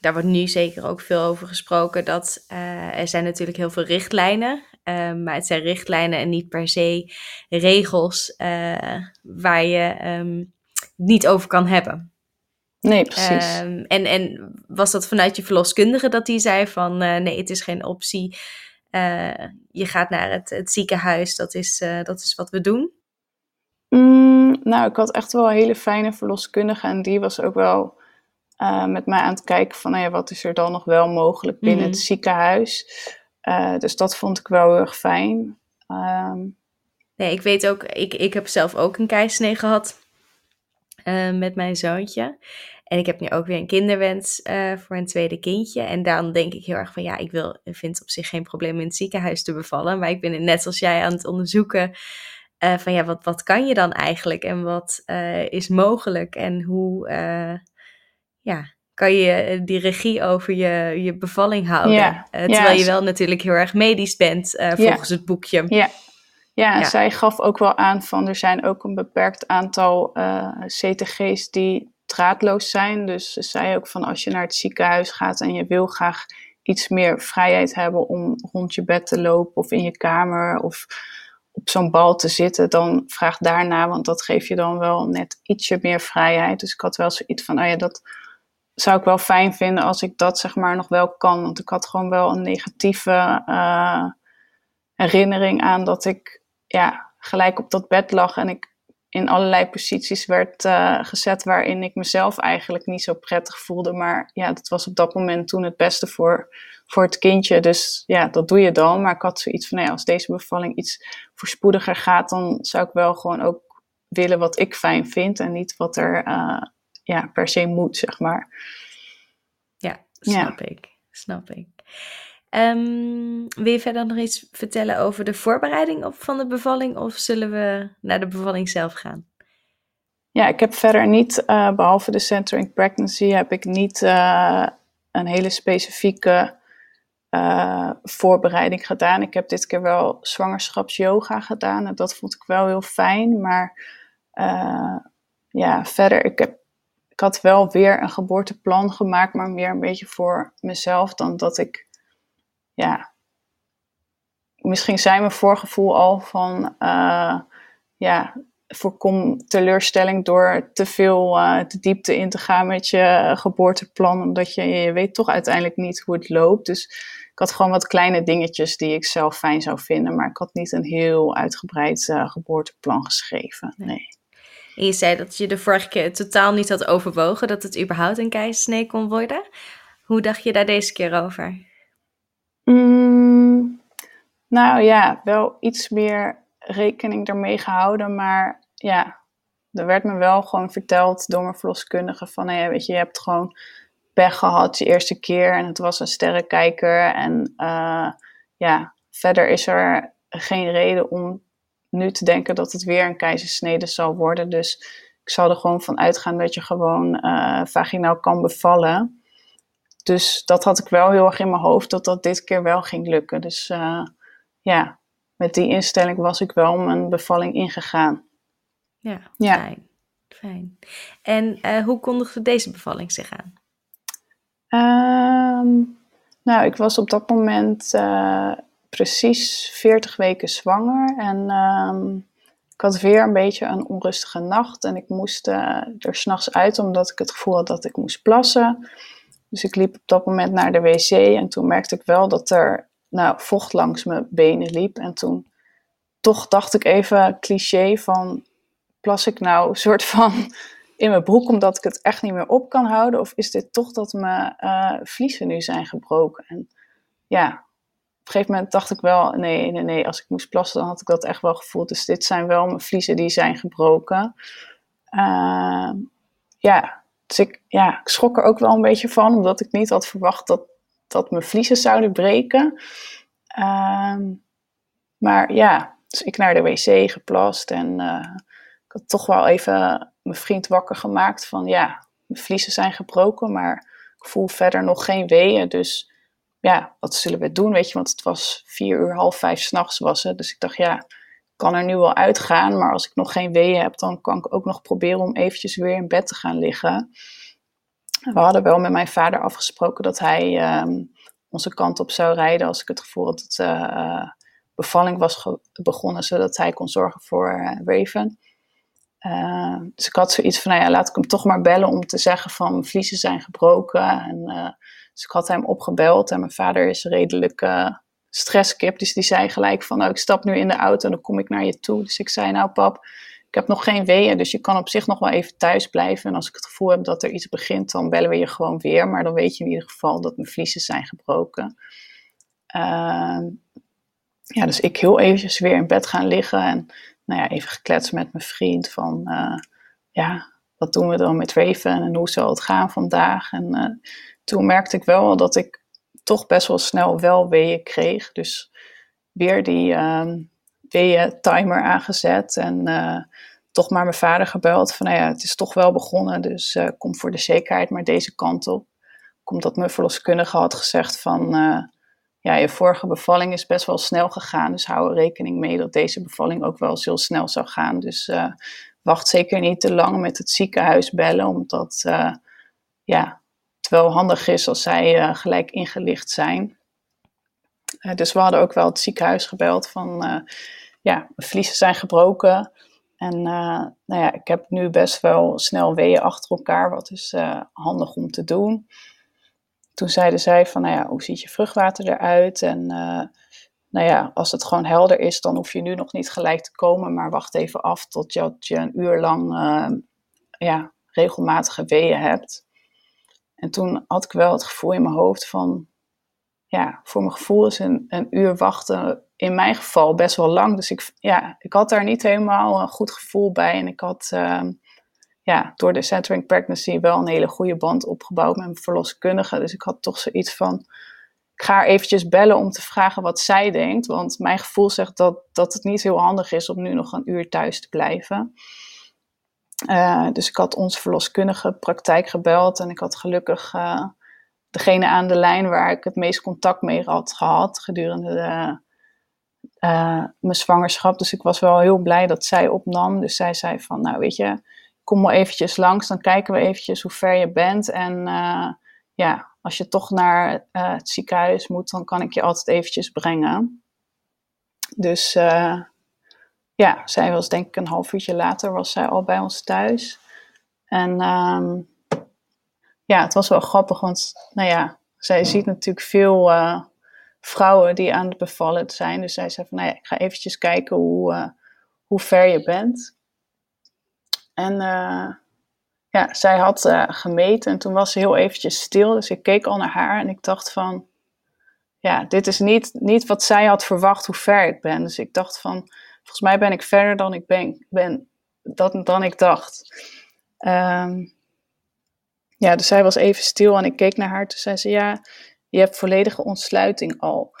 daar wordt nu zeker ook veel over gesproken, dat er zijn natuurlijk heel veel richtlijnen. Maar het zijn richtlijnen en niet per se regels waar je niet over kan hebben. Nee, precies. En was dat vanuit je verloskundige dat die zei van... nee, het is geen optie. Je gaat naar het ziekenhuis. Dat is wat we doen. Nou, ik had echt wel een hele fijne verloskundige. En die was ook wel met mij aan het kijken van wat is er dan nog wel mogelijk binnen het ziekenhuis. Dus dat vond ik wel heel erg fijn. Nee, ik weet ook, ik heb zelf ook een keisnee gehad met mijn zoontje. En ik heb nu ook weer een kinderwens voor een tweede kindje. En daarom denk ik heel erg van ik vind op zich geen probleem in het ziekenhuis te bevallen. Maar ik ben net als jij aan het onderzoeken van wat kan je dan eigenlijk? En wat is mogelijk? En hoe kan je die regie over je bevalling houden? Ja. Terwijl je wel natuurlijk heel erg medisch bent volgens het boekje. Ja. Ja, en zij gaf ook wel aan van er zijn ook een beperkt aantal CTG's die draadloos zijn. Dus ze zei ook van als je naar het ziekenhuis gaat en je wil graag iets meer vrijheid hebben om rond je bed te lopen of in je kamer of op zo'n bal te zitten, dan vraag daarna, want dat geeft je dan wel net ietsje meer vrijheid. Dus ik had wel zoiets van, dat zou ik wel fijn vinden als ik dat zeg maar nog wel kan. Want ik had gewoon wel een negatieve herinnering aan dat ik gelijk op dat bed lag en ik in allerlei posities werd gezet waarin ik mezelf eigenlijk niet zo prettig voelde. Maar dat was op dat moment toen het beste voor het kindje. Dus dat doe je dan. Maar ik had zoiets van, als deze bevalling iets voorspoediger gaat, dan zou ik wel gewoon ook willen wat ik fijn vind en niet wat er per se moet, zeg maar. Ja, snap ik. Wil je verder nog iets vertellen over de voorbereiding van de bevalling? Of zullen we naar de bevalling zelf gaan? Ja, ik heb verder niet, behalve de Centering Pregnancy, heb ik niet een hele specifieke voorbereiding gedaan. Ik heb dit keer wel zwangerschapsyoga gedaan. En dat vond ik wel heel fijn. Maar verder, ik had wel weer een geboorteplan gemaakt, maar meer een beetje voor mezelf dan dat ik... misschien zei mijn voorgevoel al van, voorkom teleurstelling door te veel de diepte in te gaan met je geboorteplan. Omdat je weet toch uiteindelijk niet hoe het loopt. Dus ik had gewoon wat kleine dingetjes die ik zelf fijn zou vinden. Maar ik had niet een heel uitgebreid geboorteplan geschreven, nee. En je zei dat je de vorige keer totaal niet had overwogen dat het überhaupt een keizersnee kon worden. Hoe dacht je daar deze keer over? Wel iets meer rekening ermee gehouden, maar er werd me wel gewoon verteld door mijn verloskundige van, je hebt gewoon pech gehad je eerste keer en het was een sterrenkijker en verder is er geen reden om nu te denken dat het weer een keizersnede zal worden, dus ik zal er gewoon van uitgaan dat je gewoon vaginaal kan bevallen. Dus dat had ik wel heel erg in mijn hoofd, dat dit keer wel ging lukken. Dus met die instelling was ik wel mijn bevalling ingegaan. Ja. Fijn. En hoe kondigde deze bevalling zich aan? Ik was op dat moment precies 40 weken zwanger. En ik had weer een beetje een onrustige nacht. En ik moest er 's nachts uit, omdat ik het gevoel had dat ik moest plassen. Dus ik liep op dat moment naar de wc en toen merkte ik wel dat er vocht langs mijn benen liep. En toen toch dacht ik even cliché van, plas ik nou een soort van in mijn broek omdat ik het echt niet meer op kan houden? Of is dit toch dat mijn vliezen nu zijn gebroken? En op een gegeven moment dacht ik wel, nee, als ik moest plassen dan had ik dat echt wel gevoeld. Dus dit zijn wel mijn vliezen die zijn gebroken. Dus ik schrok er ook wel een beetje van, omdat ik niet had verwacht dat mijn vliezen zouden breken. Dus ik naar de wc geplast en ik had toch wel even mijn vriend wakker gemaakt van mijn vliezen zijn gebroken, maar ik voel verder nog geen weeën. Dus wat zullen we doen, weet je, want het was 4 uur, 4:30 s'nachts was het. Dus ik dacht ik kan er nu wel uitgaan, maar als ik nog geen weeën heb, dan kan ik ook nog proberen om eventjes weer in bed te gaan liggen. We hadden wel met mijn vader afgesproken dat hij onze kant op zou rijden als ik het gevoel had dat de bevalling was begonnen, zodat hij kon zorgen voor Raven. Dus ik had zoiets van, laat ik hem toch maar bellen om te zeggen van mijn vliezen zijn gebroken. En, dus ik had hem opgebeld en mijn vader is redelijk... stresskip, dus die zei gelijk van, ik stap nu in de auto en dan kom ik naar je toe. Dus ik zei, pap, Ik heb nog geen weeën, dus je kan op zich nog wel even thuis blijven. En als ik het gevoel heb dat er iets begint, dan bellen we je gewoon weer. Maar dan weet je in ieder geval dat mijn vliezen zijn gebroken. Ja, dus ik heel eventjes weer in bed gaan liggen. En nou ja, even gekletst met mijn vriend van... ja, wat doen we dan met Raven en hoe zal het gaan vandaag? En toen merkte ik wel dat ik toch best wel snel wel weeën kreeg. Dus weer die... weeën-timer aangezet en toch maar mijn vader gebeld van nou ja, het is toch wel begonnen, dus kom voor de zekerheid maar deze kant op. Komt dat mijn verloskundige had gezegd van ja, je vorige bevalling is best wel snel gegaan, dus hou er rekening mee dat deze bevalling ook wel heel snel zou gaan. Dus wacht zeker niet te lang met het ziekenhuis bellen, omdat ja, het wel handig is als zij gelijk ingelicht zijn. Dus we hadden ook wel het ziekenhuis gebeld van, ja, vliezen zijn gebroken. En nou ja, ik heb nu best wel snel weeën achter elkaar, wat is handig om te doen. Toen zeiden zij van, nou ja, hoe ziet je vruchtwater eruit? En nou ja, als het gewoon helder is, dan hoef je nu nog niet gelijk te komen. Maar wacht even af tot je een uur lang ja, regelmatige weeën hebt. En toen had ik wel het gevoel in mijn hoofd van... Ja, voor mijn gevoel is een uur wachten in mijn geval best wel lang. Dus ik had daar niet helemaal een goed gevoel bij. En ik had ja, door de Centering Pregnancy wel een hele goede band opgebouwd met mijn verloskundige. Dus ik had toch zoiets van, ik ga haar eventjes bellen om te vragen wat zij denkt. Want mijn gevoel zegt dat het niet heel handig is om nu nog een uur thuis te blijven. Dus ik had onze verloskundige praktijk gebeld en ik had gelukkig... degene aan de lijn waar ik het meest contact mee had gehad gedurende mijn zwangerschap. Dus ik was wel heel blij dat zij opnam. Dus zij zei van, nou weet je, kom maar eventjes langs. Dan kijken we eventjes hoe ver je bent. En ja, als je toch naar het ziekenhuis moet, dan kan ik je altijd eventjes brengen. Dus ja, zij was denk ik een half uurtje later was zij al bij ons thuis. En... ja, het was wel grappig, want nou ja, zij ziet natuurlijk veel vrouwen die aan het bevallen zijn. Dus zij zei van, nou ja, ik ga eventjes kijken hoe ver je bent. En ja, zij had gemeten en toen was ze heel eventjes stil. Dus ik keek al naar haar en ik dacht van, ja, dit is niet wat zij had verwacht hoe ver ik ben. Dus ik dacht van, volgens mij ben ik verder dan ik dan ik dacht. Ja, dus zij was even stil en ik keek naar haar. Toen zei ze, ja, je hebt volledige ontsluiting al.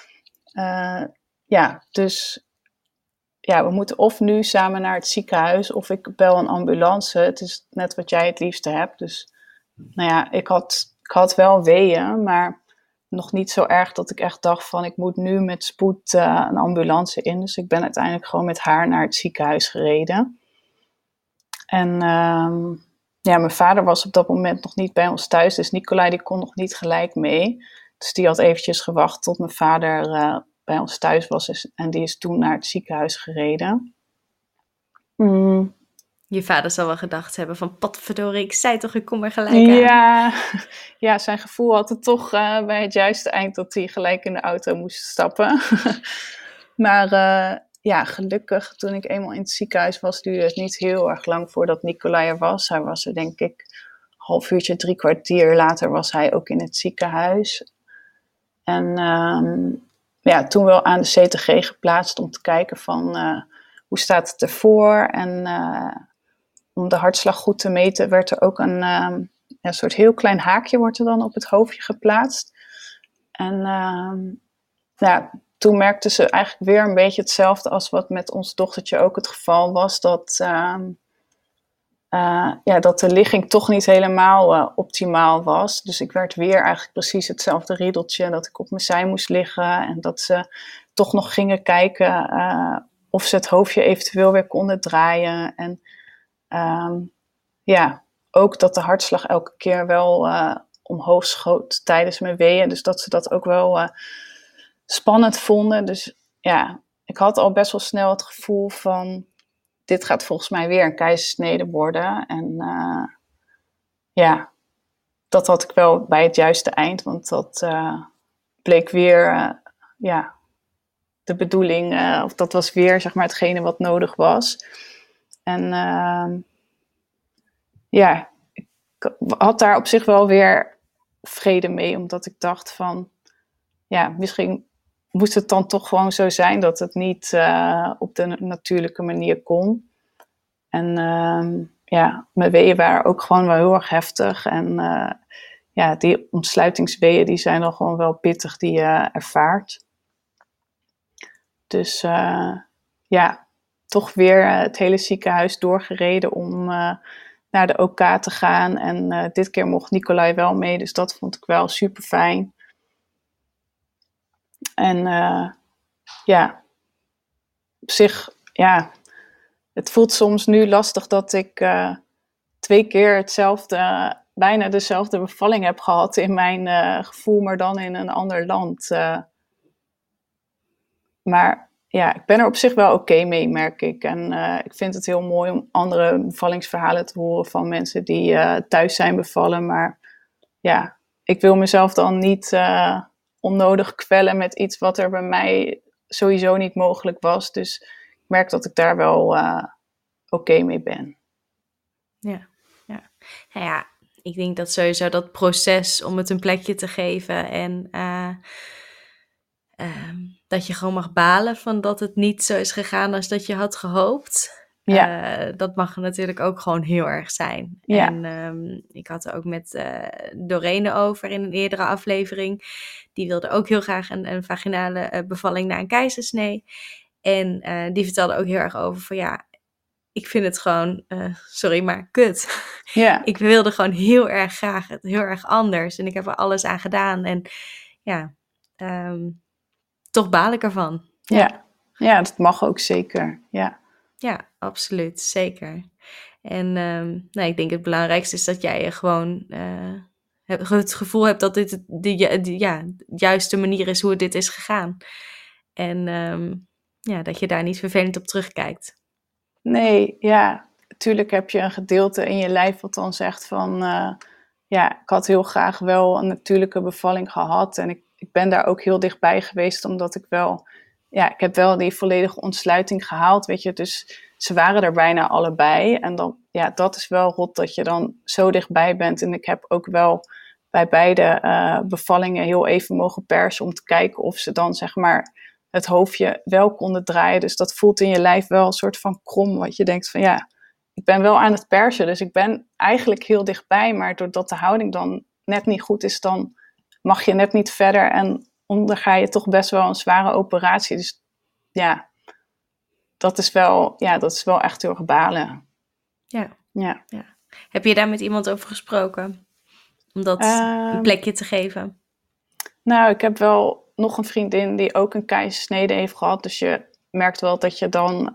Ja, dus ja, we moeten of nu samen naar het ziekenhuis of ik bel een ambulance. Het is net wat jij het liefste hebt. Dus nou ja, ik had wel weeën, maar nog niet zo erg dat ik echt dacht van... ik moet nu met spoed een ambulance in. Dus ik ben uiteindelijk gewoon met haar naar het ziekenhuis gereden. En... ja, mijn vader was op dat moment nog niet bij ons thuis, dus Nicolai die kon nog niet gelijk mee. Dus die had eventjes gewacht tot mijn vader bij ons thuis was en die is toen naar het ziekenhuis gereden. Mm. Je vader zal wel gedacht hebben van, potverdorie, ik zei toch, ik kom er gelijk aan. Ja, zijn gevoel had het toch bij het juiste eind dat hij gelijk in de auto moest stappen. Maar... ja, gelukkig, toen ik eenmaal in het ziekenhuis was, duurde het niet heel erg lang voordat Nicolai er was. Hij was er denk ik half uurtje, 3 kwartier later was hij ook in het ziekenhuis. En ja, toen wel aan de CTG geplaatst om te kijken van hoe staat het ervoor. En om de hartslag goed te meten werd er ook een soort heel klein haakje wordt er dan op het hoofdje geplaatst. En ja... Toen merkten ze eigenlijk weer een beetje hetzelfde als wat met ons dochtertje ook het geval was. Dat, ja, dat de ligging toch niet helemaal optimaal was. Dus ik werd weer eigenlijk precies hetzelfde riedeltje. Dat ik op mijn zij moest liggen. En dat ze toch nog gingen kijken of ze het hoofdje eventueel weer konden draaien. En ja, ook dat de hartslag elke keer wel omhoog schoot tijdens mijn weeën. Dus dat ze dat ook wel... spannend vonden. Dus ja, ik had al best wel snel het gevoel van... dit gaat volgens mij weer een keizersnede worden. En ja, dat had ik wel bij het juiste eind. Want dat bleek weer ja, de bedoeling... of dat was weer zeg maar hetgene wat nodig was. En ja, ik had daar op zich wel weer vrede mee, omdat ik dacht van, ja, misschien moest het dan toch gewoon zo zijn dat het niet op de natuurlijke manier kon. En ja, mijn weeën waren ook gewoon wel heel erg heftig. En ja, die ontsluitingsweeën, die zijn dan gewoon wel pittig, die je ervaart. Dus ja, toch weer het hele ziekenhuis doorgereden om naar de OK te gaan. En dit keer mocht Nicolai wel mee, dus dat vond ik wel super fijn. En ja, op zich, ja, het voelt soms nu lastig dat ik 2 keer hetzelfde, bijna dezelfde bevalling heb gehad in mijn gevoel, maar dan in een ander land. Maar ja, ik ben er op zich wel oké mee, merk ik. En ik vind het heel mooi om andere bevallingsverhalen te horen van mensen die thuis zijn bevallen. Maar ja, ik wil mezelf dan niet onnodig kwellen met iets wat er bij mij sowieso niet mogelijk was. Dus ik merk dat ik daar wel oké mee ben. Ja, ja. Nou ja, ik denk dat sowieso dat proces om het een plekje te geven en dat je gewoon mag balen van dat het niet zo is gegaan als dat je had gehoopt. Ja. Dat mag natuurlijk ook gewoon heel erg zijn. Ja. En ik had er ook met Doreen over in een eerdere aflevering. Die wilde ook heel graag een vaginale bevalling na een keizersnee. En die vertelde ook heel erg over van ja, ik vind het gewoon, sorry maar, kut. Ja. Ik wilde gewoon heel erg graag het heel erg anders. En ik heb er alles aan gedaan. En ja, toch baal ik ervan. Ja. Ja, dat mag ook zeker. Ja. Ja, absoluut. Zeker. En nou, ik denk het belangrijkste is dat jij je gewoon het gevoel hebt dat dit de juiste manier is hoe dit is gegaan. En ja, dat je daar niet vervelend op terugkijkt. Nee, ja. Natuurlijk heb je een gedeelte in je lijf wat dan zegt van ja, ik had heel graag wel een natuurlijke bevalling gehad. En ik ben daar ook heel dichtbij geweest, omdat ik wel... Ja, ik heb wel die volledige ontsluiting gehaald, weet je. Dus ze waren er bijna allebei. En dan, ja, dat is wel rot dat je dan zo dichtbij bent. En ik heb ook wel bij beide bevallingen heel even mogen persen om te kijken of ze dan, zeg maar, het hoofdje wel konden draaien. Dus dat voelt in je lijf wel een soort van krom. Want je denkt van, ja, ik ben wel aan het persen. Dus ik ben eigenlijk heel dichtbij. Maar doordat de houding dan net niet goed is, dan mag je net niet verder en... onderga je toch best wel een zware operatie. Dus ja, dat is wel echt heel erg balen. Ja. Heb je daar met iemand over gesproken? Om dat een plekje te geven? Nou, ik heb wel nog een vriendin die ook een keizersnede heeft gehad. Dus je merkt wel dat je dan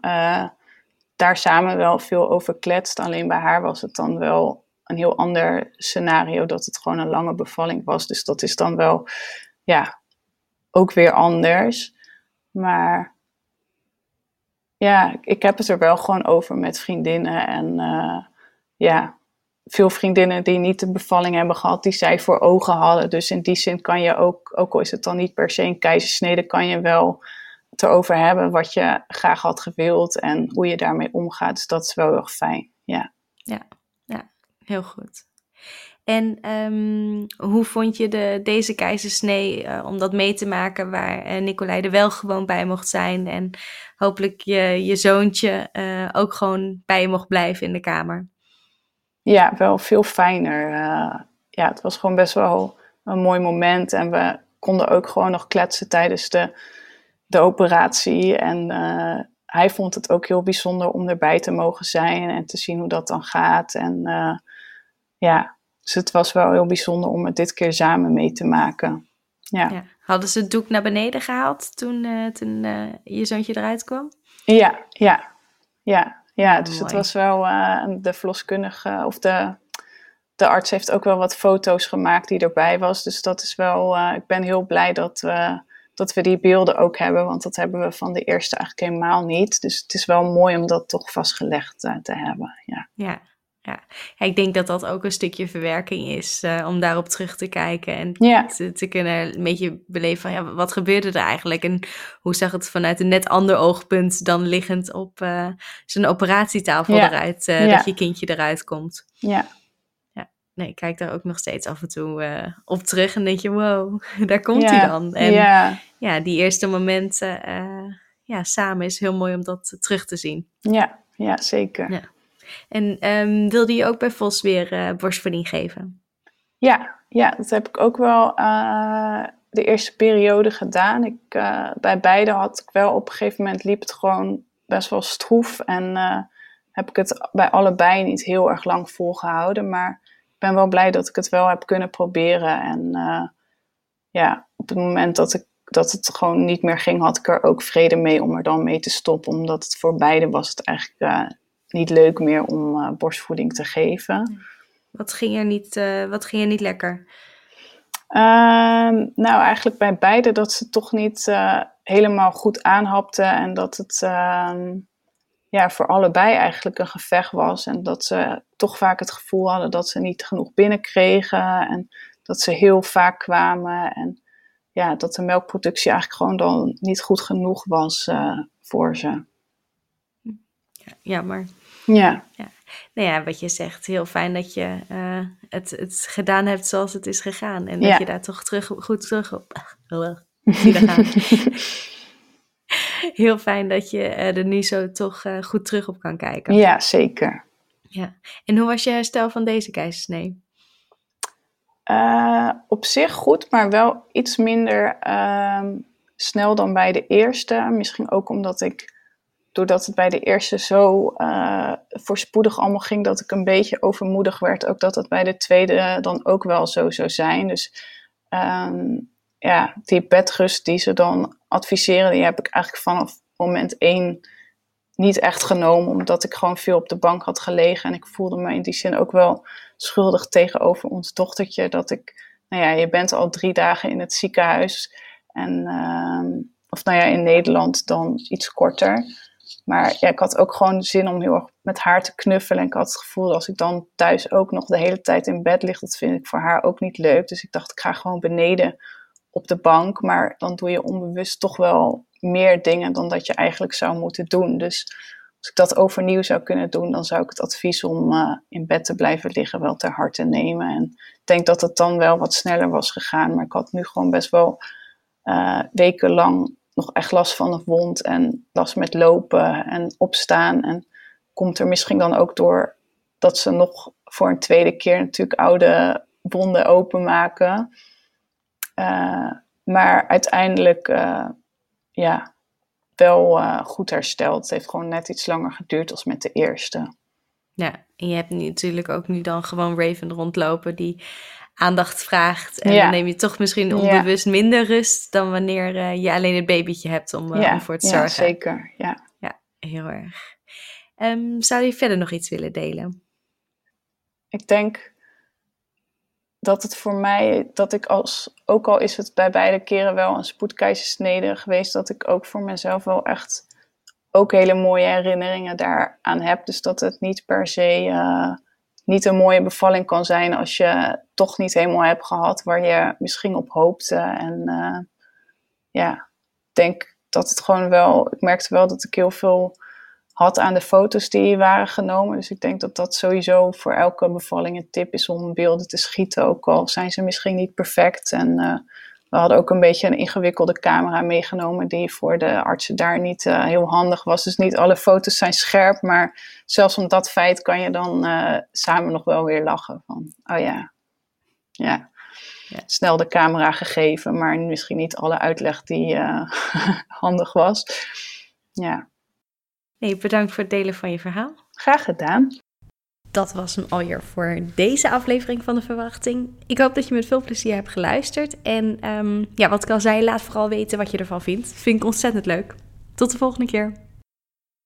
daar samen wel veel over kletst. Alleen bij haar was het dan wel een heel ander scenario. Dat het gewoon een lange bevalling was. Dus dat is dan wel, ja... ook weer anders. Maar ja, ik heb het er wel gewoon over met vriendinnen. En ja, veel vriendinnen die niet de bevalling hebben gehad, die zij voor ogen hadden. Dus in die zin kan je ook al is het dan niet per se een keizersnede, kan je wel het erover hebben wat je graag had gewild en hoe je daarmee omgaat. Dus dat is wel heel erg fijn. Ja, heel goed. En hoe vond je deze keizersnee om dat mee te maken waar Nicolai er wel gewoon bij mocht zijn en hopelijk je zoontje ook gewoon bij je mocht blijven in de kamer? Ja, wel veel fijner. Ja, het was gewoon best wel een mooi moment en we konden ook gewoon nog kletsen tijdens de operatie. En hij vond het ook heel bijzonder om erbij te mogen zijn en te zien hoe dat dan gaat. En ja... Dus het was wel heel bijzonder om het dit keer samen mee te maken. Ja. Hadden ze het doek naar beneden gehaald toen je zoontje eruit kwam? Ja. Oh, dus mooi. Het was wel de verloskundige of de arts heeft ook wel wat foto's gemaakt die erbij was. Dus dat is wel, ik ben heel blij dat we die beelden ook hebben. Want dat hebben we van de eerste eigenlijk helemaal niet. Dus het is wel mooi om dat toch vastgelegd te hebben. Ja. Ja. Ja, ik denk dat dat ook een stukje verwerking is, om daarop terug te kijken en te kunnen een beetje beleven van ja, wat gebeurde er eigenlijk en hoe zag het vanuit een net ander oogpunt dan liggend op zo'n operatietafel eruit, dat je kindje eruit komt. Ja. Ja. Nee, ik kijk daar ook nog steeds af en toe op terug en denk je wow, daar komt hij dan. En ja, die eerste momenten samen is heel mooi om dat terug te zien. Ja zeker. Ja. En wilde je ook bij Vos weer borstvoeding geven? Ja, dat heb ik ook wel de eerste periode gedaan. Bij beide had ik wel op een gegeven moment liep het gewoon best wel stroef. En heb ik het bij allebei niet heel erg lang volgehouden. Maar ik ben wel blij dat ik het wel heb kunnen proberen. En op het moment dat het gewoon niet meer ging, had ik er ook vrede mee om er dan mee te stoppen. Omdat het voor beide was het eigenlijk... niet leuk meer om borstvoeding te geven. Wat ging er niet lekker? Nou, eigenlijk bij beide dat ze toch niet helemaal goed aanhapten. En dat het voor allebei eigenlijk een gevecht was. En dat ze toch vaak het gevoel hadden dat ze niet genoeg binnenkregen. En dat ze heel vaak kwamen. En ja, dat de melkproductie eigenlijk gewoon dan niet goed genoeg was voor ze. Jammer. Ja. Nou ja, wat je zegt, heel fijn dat je het gedaan hebt zoals het is gegaan. En dat je daar toch goed terug op... Heel fijn dat je er nu zo toch goed terug op kan kijken. Ja, zeker. Ja. En hoe was je herstel van deze keizersnee? Op zich goed, maar wel iets minder snel dan bij de eerste. Misschien ook omdat doordat het bij de eerste zo voorspoedig allemaal ging, dat ik een beetje overmoedig werd. Ook dat het bij de tweede dan ook wel zo zou zijn. Dus die bedrust die ze dan adviseren, die heb ik eigenlijk vanaf moment 1 niet echt genomen. Omdat ik gewoon veel op de bank had gelegen. En ik voelde me in die zin ook wel schuldig tegenover ons dochtertje. Dat je bent al 3 dagen in het ziekenhuis. En, in Nederland dan iets korter. Maar ja, ik had ook gewoon de zin om heel erg met haar te knuffelen. En ik had het gevoel dat als ik dan thuis ook nog de hele tijd in bed lig, dat vind ik voor haar ook niet leuk. Dus ik dacht, ik ga gewoon beneden op de bank. Maar dan doe je onbewust toch wel meer dingen dan dat je eigenlijk zou moeten doen. Dus als ik dat overnieuw zou kunnen doen, dan zou ik het advies om in bed te blijven liggen wel ter harte nemen. En ik denk dat het dan wel wat sneller was gegaan. Maar ik had nu gewoon best wel wekenlang... nog echt last van de wond en last met lopen en opstaan. En komt er misschien dan ook door dat ze nog voor een tweede keer natuurlijk oude wonden openmaken. Maar uiteindelijk wel goed hersteld. Het heeft gewoon net iets langer geduurd als met de eerste. Ja, en je hebt natuurlijk ook nu dan gewoon Raven rondlopen die... aandacht vraagt en dan neem je toch misschien onbewust minder rust dan wanneer je alleen het babytje hebt om voor te zorgen. Ja, zeker. Ja, ja heel erg. Zou je verder nog iets willen delen? Ik denk dat het voor mij, dat ik ook al is het bij beide keren wel een spoedkeizersnede geweest, dat ik ook voor mezelf wel echt ook hele mooie herinneringen daaraan heb. Dus dat het niet per se... niet een mooie bevalling kan zijn als je toch niet helemaal hebt gehad waar je misschien op hoopte. En denk dat het gewoon wel... Ik merkte wel dat ik heel veel had aan de foto's die waren genomen. Dus ik denk dat dat sowieso voor elke bevalling een tip is om beelden te schieten. Ook al zijn ze misschien niet perfect. En we hadden ook een beetje een ingewikkelde camera meegenomen die voor de artsen daar niet heel handig was. Dus niet alle foto's zijn scherp, maar zelfs om dat feit kan je dan samen nog wel weer lachen. Van, snel de camera gegeven, maar misschien niet alle uitleg die handig was. Ja. Nee, bedankt voor het delen van je verhaal. Graag gedaan. Dat was hem alweer voor deze aflevering van De Verwachting. Ik hoop dat je met veel plezier hebt geluisterd. En wat ik al zei, laat vooral weten wat je ervan vindt. Vind ik ontzettend leuk. Tot de volgende keer.